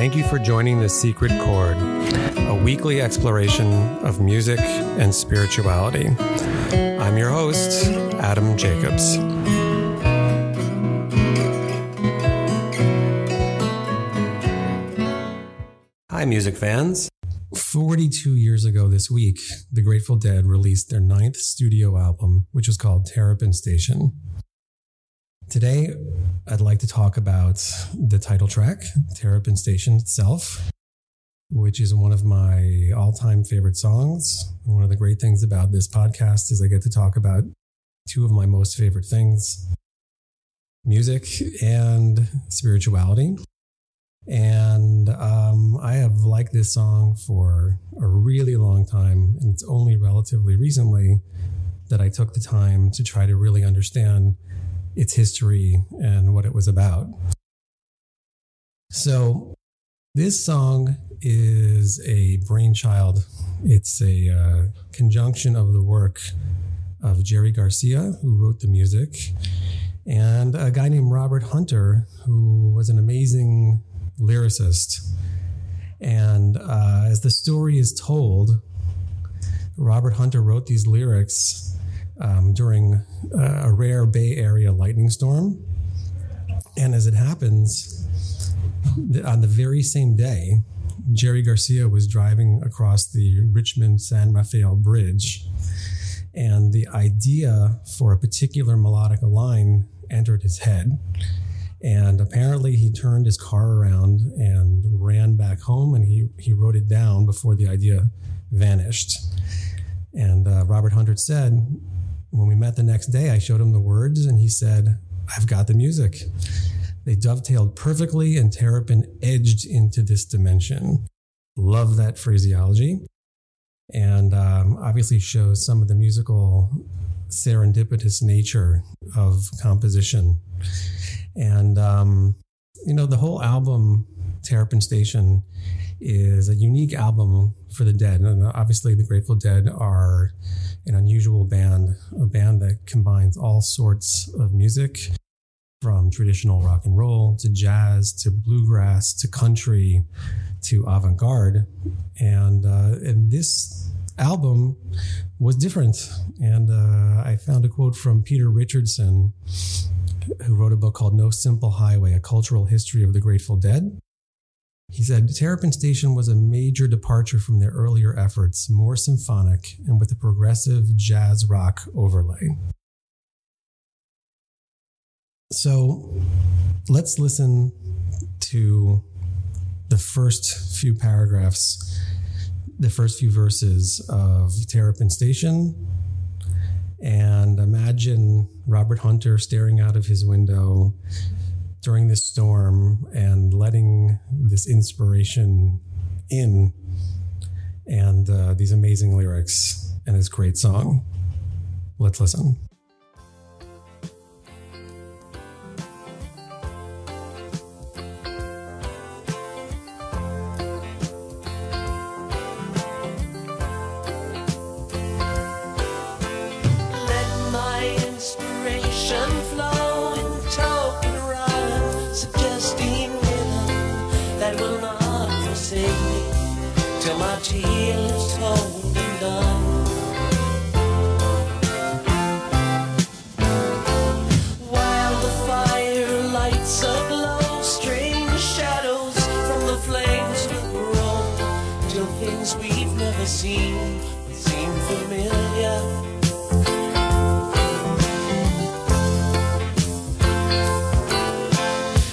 Thank you for joining The Secret Chord, a weekly exploration of music and spirituality. I'm your host, Adam Jacobs. Hi, music fans. 42 years ago this week, The Grateful Dead released their 9th studio album, which was called Terrapin Station. Today, I'd like to talk about the title track, Terrapin Station itself, which is one of my all-time favorite songs. One of the great things about this podcast is I get to talk about two of my most favorite things, music and spirituality. And I have liked this song for a really long time, and it's only relatively recently that I took the time to try to really understand its history and what it was about. So this song is a brainchild. It's a conjunction of the work of Jerry Garcia, who wrote the music, and a guy named Robert Hunter, who was an amazing lyricist. And as the story is told, Robert Hunter wrote these lyrics during a rare Bay Area lightning storm. And as it happens, on the very same day, Jerry Garcia was driving across the Richmond-San Rafael Bridge, and the idea for a particular melodic line entered his head. And apparently he turned his car around and ran back home, and he wrote it down before the idea vanished. And Robert Hunter said, when we met the next day, I showed him the words and he said, I've got the music. They dovetailed perfectly, and Terrapin edged into this dimension. Love that phraseology. And obviously shows some of the musical serendipitous nature of composition. And, you know, the whole album, Terrapin Station, is a unique album for the Dead. And obviously, the Grateful Dead are an unusual band, a band that combines all sorts of music, from traditional rock and roll to jazz to bluegrass to country to avant-garde. And this album was different. And I found a quote from Peter Richardson, who wrote a book called No Simple Highway, A Cultural History of the Grateful Dead. He said, Terrapin Station was a major departure from their earlier efforts, more symphonic and with a progressive jazz rock overlay. So let's listen to the first few paragraphs, the first few verses of Terrapin Station, and imagine Robert Hunter staring out of his window during this storm and letting this inspiration in, and these amazing lyrics and this great song. Let's listen. Seem familiar.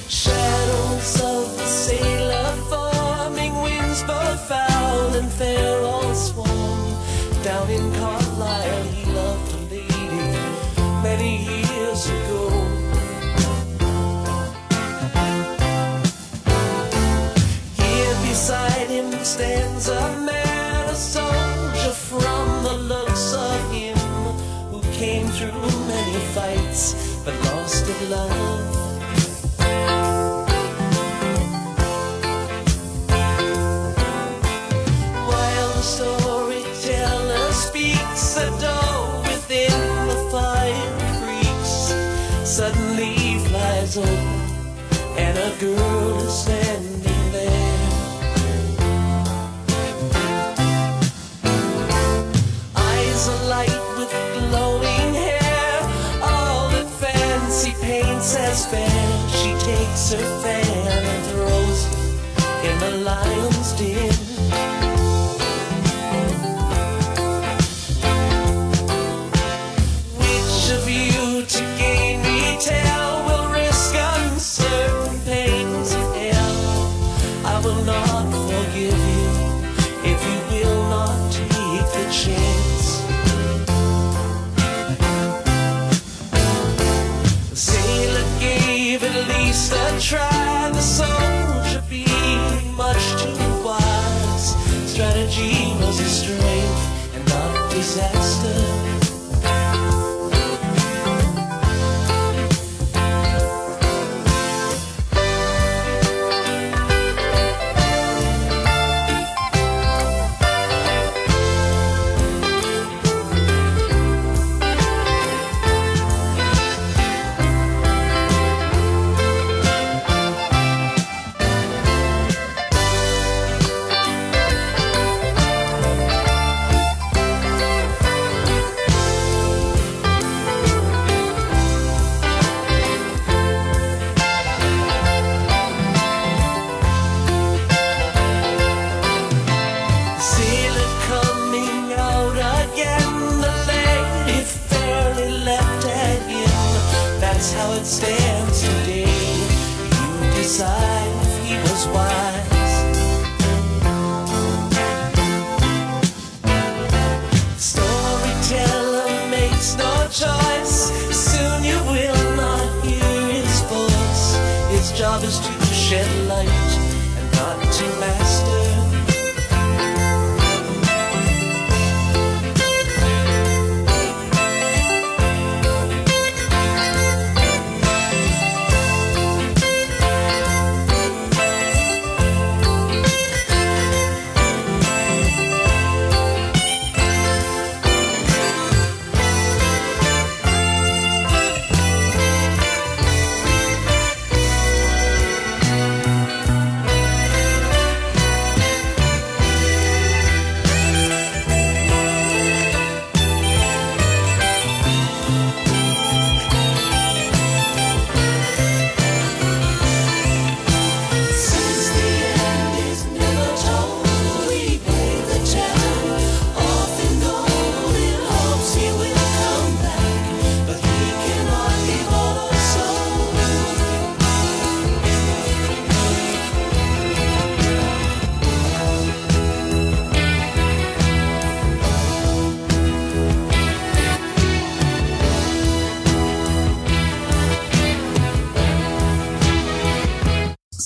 Shadows of the sailor forming winds both foul and fair all swarm. Down in Carlisle he loved a lady many years ago. Here beside him stands a man, soldier from the looks of him, who came through many fights but lost in love. While the storyteller speaks, a door within the fire creaks, suddenly flies open and a girl is standing there. spell. She takes her fan and throws it in the lion's den. Which of you to gain me tell will risk uncertain pains of hell? I will not forgive you if you will not take the chance. Try the soldier being much too wise. Strategy was his strength and not disaster.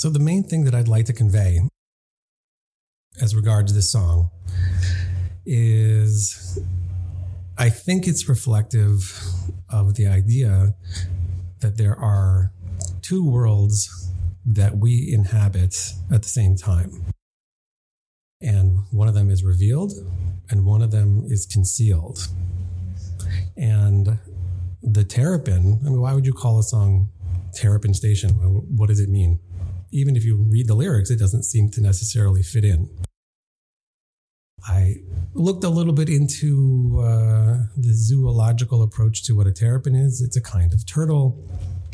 So the main thing that I'd like to convey as regards this song is I think it's reflective of the idea that there are two worlds that we inhabit at the same time. And one of them is revealed and one of them is concealed. And the Terrapin, I mean, why would you call a song Terrapin Station? What does it mean? Even if you read the lyrics, it doesn't seem to necessarily fit in. I looked a little bit into the zoological approach to what a terrapin is. It's a kind of turtle.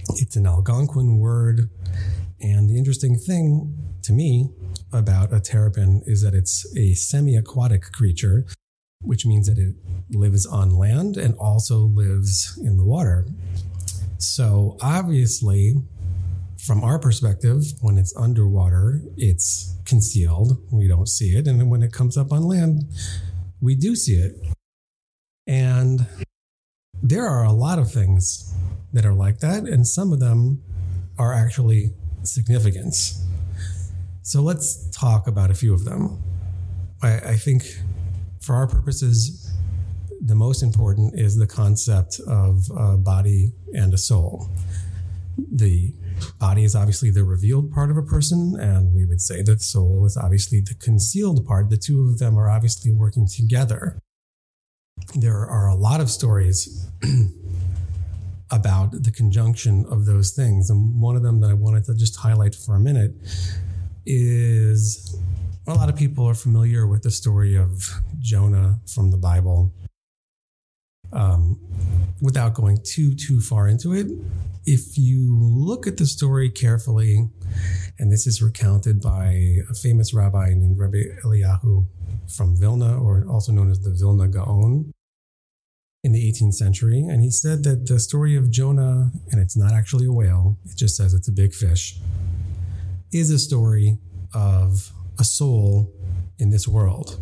It's an Algonquin word. And the interesting thing to me about a terrapin is that it's a semi-aquatic creature, which means that it lives on land and also lives in the water. So obviously, from our perspective, when it's underwater, it's concealed. We don't see it. And then when it comes up on land, we do see it. And there are a lot of things that are like that. And some of them are actually significant. So let's talk about a few of them. I think for our purposes, the most important is the concept of a body and a soul. The body is obviously the revealed part of a person, and we would say that soul is obviously the concealed part. The two of them are obviously working together. There are a lot of stories about the conjunction of those things, and one of them that I wanted to just highlight for a minute is a lot of people are familiar with the story of Jonah from the Bible. Without going too far into it, If you look at the story carefully, and this is recounted by a famous rabbi named Rabbi Eliyahu from Vilna, or also known as the Vilna Gaon, in the 18th century, and he said that the story of Jonah, and it's not actually a whale, it just says it's a big fish, is a story of a soul in this world.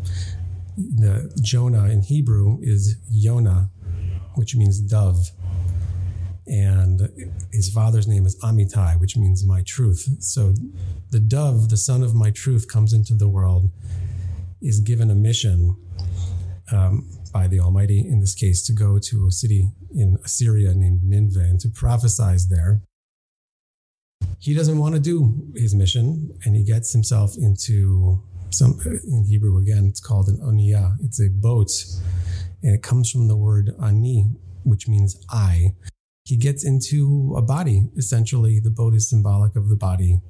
The Jonah in Hebrew is Yonah, which means dove. And his father's name is Amitai, which means my truth. So the dove, the son of my truth, comes into the world, is given a mission by the Almighty, in this case, to go to a city in Assyria named Nineveh and to prophesize there. He doesn't want to do his mission, and he gets himself into some, in Hebrew again, it's called an oniyah. It's a boat, and it comes from the word ani, which means I. He gets into a body. Essentially, the boat is symbolic of the body.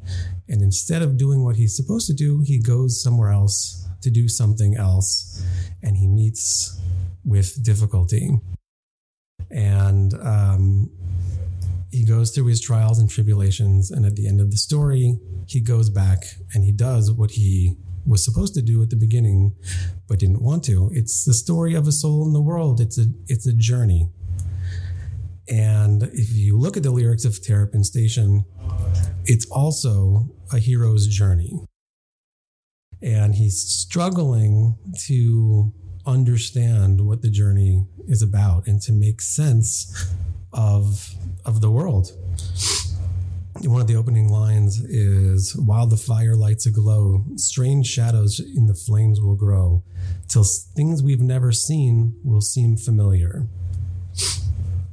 And instead of doing what he's supposed to do, he goes somewhere else to do something else. And he meets with difficulty. And he goes through his trials and tribulations. And at the end of the story, he goes back and he does what he was supposed to do at the beginning, but didn't want to. It's the story of a soul in the world. It's a journey. And if you look at the lyrics of Terrapin Station, it's also a hero's journey. And he's struggling to understand what the journey is about and to make sense of the world. One of the opening lines is, while the fire lights aglow, strange shadows in the flames will grow, till things we've never seen will seem familiar.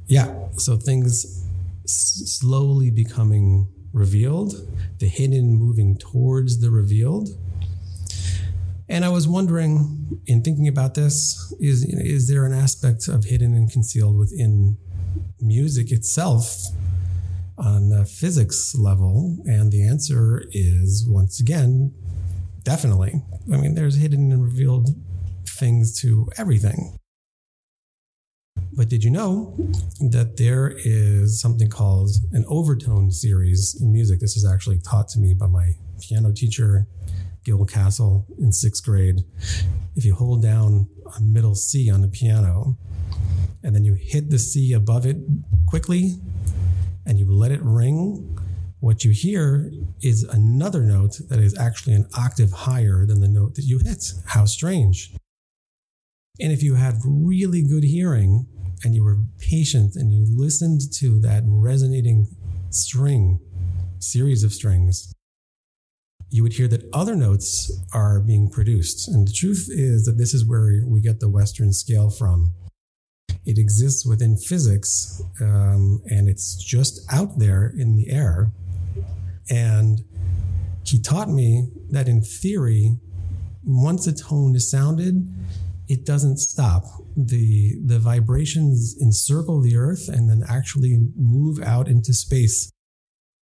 Yeah, so things slowly becoming revealed, the hidden moving towards the revealed. And I was wondering, in thinking about this, is there an aspect of hidden and concealed within music itself on a physics level? And the answer is, once again, definitely. I mean, there's hidden and revealed things to everything. But did you know that there is something called an overtone series in music? This was actually taught to me by my piano teacher, Gil Castle, in sixth grade. If you hold down a middle C on the piano, and then you hit the C above it quickly, and you let it ring, what you hear is another note that is actually an octave higher than the note that you hit. How strange. And if you had really good hearing and you were patient and you listened to that resonating string, series of strings, you would hear that other notes are being produced. And the truth is that this is where we get the Western scale from. It exists within physics, and it's just out there in the air. And he taught me that in theory, once a tone is sounded, it doesn't stop. The vibrations encircle the earth and then actually move out into space.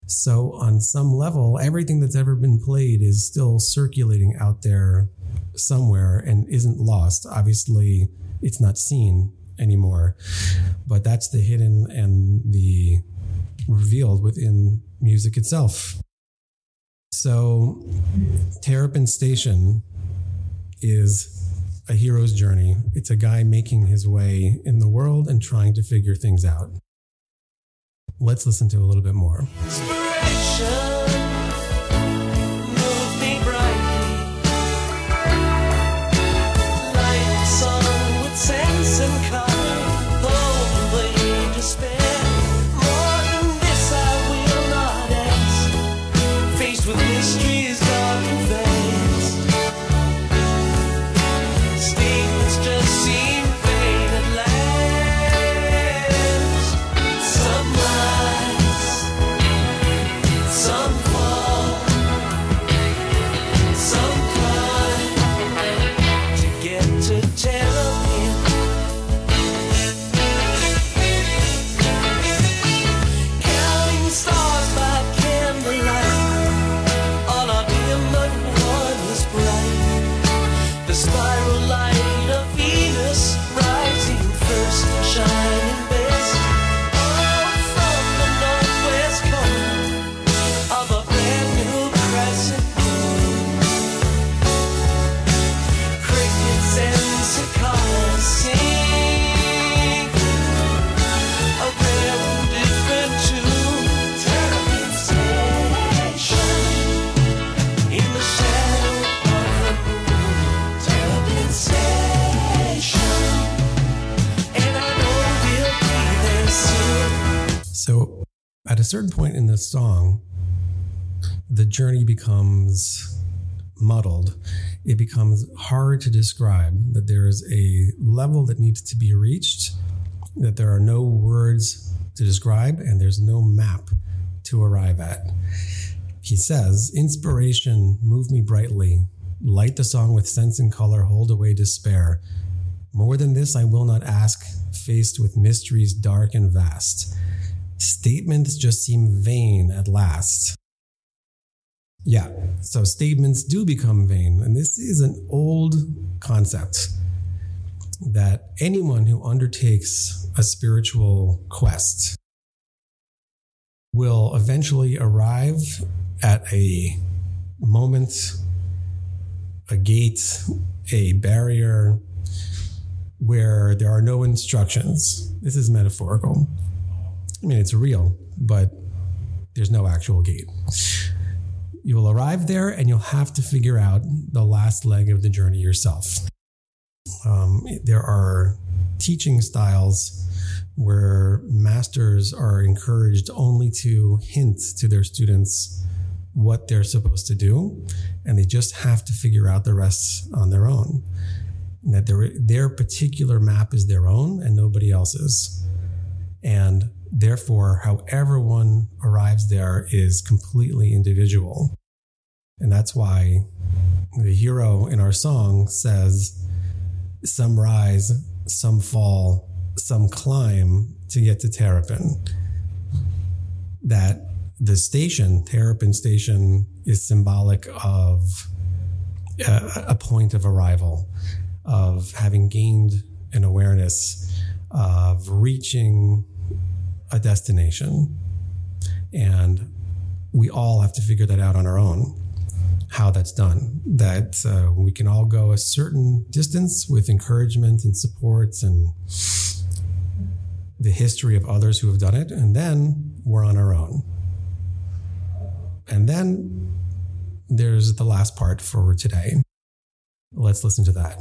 So on some level, everything that's ever been played is still circulating out there somewhere and isn't lost. Obviously, it's not seen anymore. But that's the hidden and the revealed within music itself. So Terrapin Station is a hero's journey. It's a guy making his way in the world and trying to figure things out. Let's listen to a little bit more. Inspiration. certain point in this song, the journey becomes muddled. It becomes hard to describe, that there is a level that needs to be reached, that there are no words to describe, and there's no map to arrive at. He says, "Inspiration, move me brightly. Light the song with sense and color, hold away despair. More than this I will not ask, faced with mysteries dark and vast. Statements just seem vain at last." Yeah, so statements do become vain. And this is an old concept that anyone who undertakes a spiritual quest will eventually arrive at a moment, a gate, a barrier where there are no instructions. This is metaphorical. I mean, it's real, but there's no actual gate. You will arrive there and you'll have to figure out the last leg of the journey yourself. There are teaching styles where masters are encouraged only to hint to their students what they're supposed to do, and they just have to figure out the rest on their own. And that their particular map is their own and nobody else's. And therefore, however one arrives there is completely individual. And that's why the hero in our song says, "Some rise, some fall, some climb to get to Terrapin." That the station, Terrapin Station, is symbolic of a point of arrival, of having gained an awareness, of reaching a destination. And we all have to figure that out on our own, how that's done. That we can all go a certain distance with encouragement and supports and the history of others who have done it, and then we're on our own. And then there's the last part for today. Let's listen to that.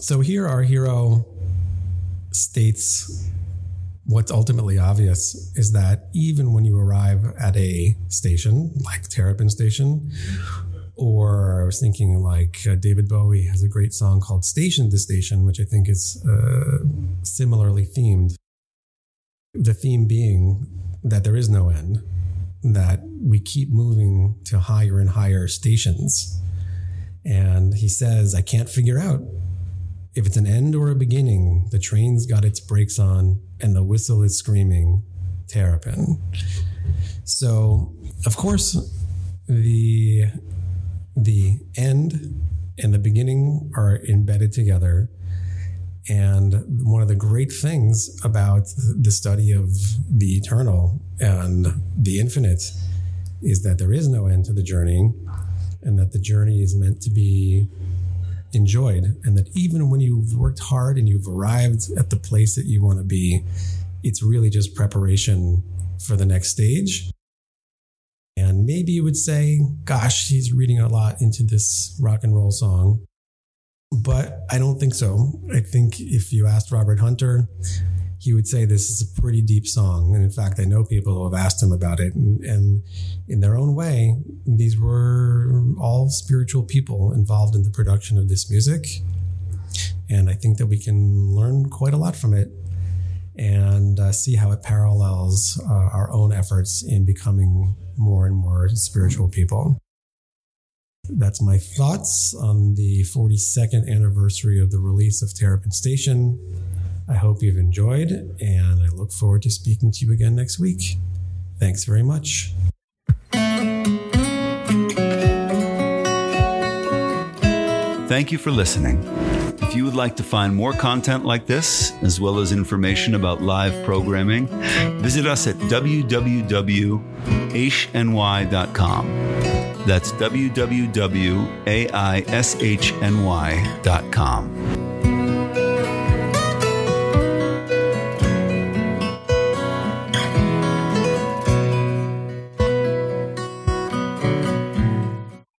So here our hero states what's ultimately obvious is that even when you arrive at a station like Terrapin Station, or I was thinking like David Bowie has a great song called Station to Station, which I think is similarly themed. The theme being that there is no end, that we keep moving to higher and higher stations. And he says, "I can't figure out if it's an end or a beginning. The train's got its brakes on and the whistle is screaming, Terrapin." So, of course, the end and the beginning are embedded together. And one of the great things about the study of the eternal and the infinite is that there is no end to the journey, and that the journey is meant to be enjoyed, and that even when you've worked hard and you've arrived at the place that you want to be, it's really just preparation for the next stage. And maybe you would say, gosh, he's reading a lot into this rock and roll song, but I don't think so. I think if you asked Robert Hunter, he would say this is a pretty deep song. And in fact, I know people who have asked him about it, and in their own way, these were all spiritual people involved in the production of this music. And I think that we can learn quite a lot from it, and see how it parallels our own efforts in becoming more and more spiritual people. That's my thoughts on the 42nd anniversary of the release of Terrapin Station. I hope you've enjoyed, and I look forward to speaking to you again next week. Thanks very much. Thank you for listening. If you would like to find more content like this, as well as information about live programming, visit us at www.aishny.com. That's www.aishny.com.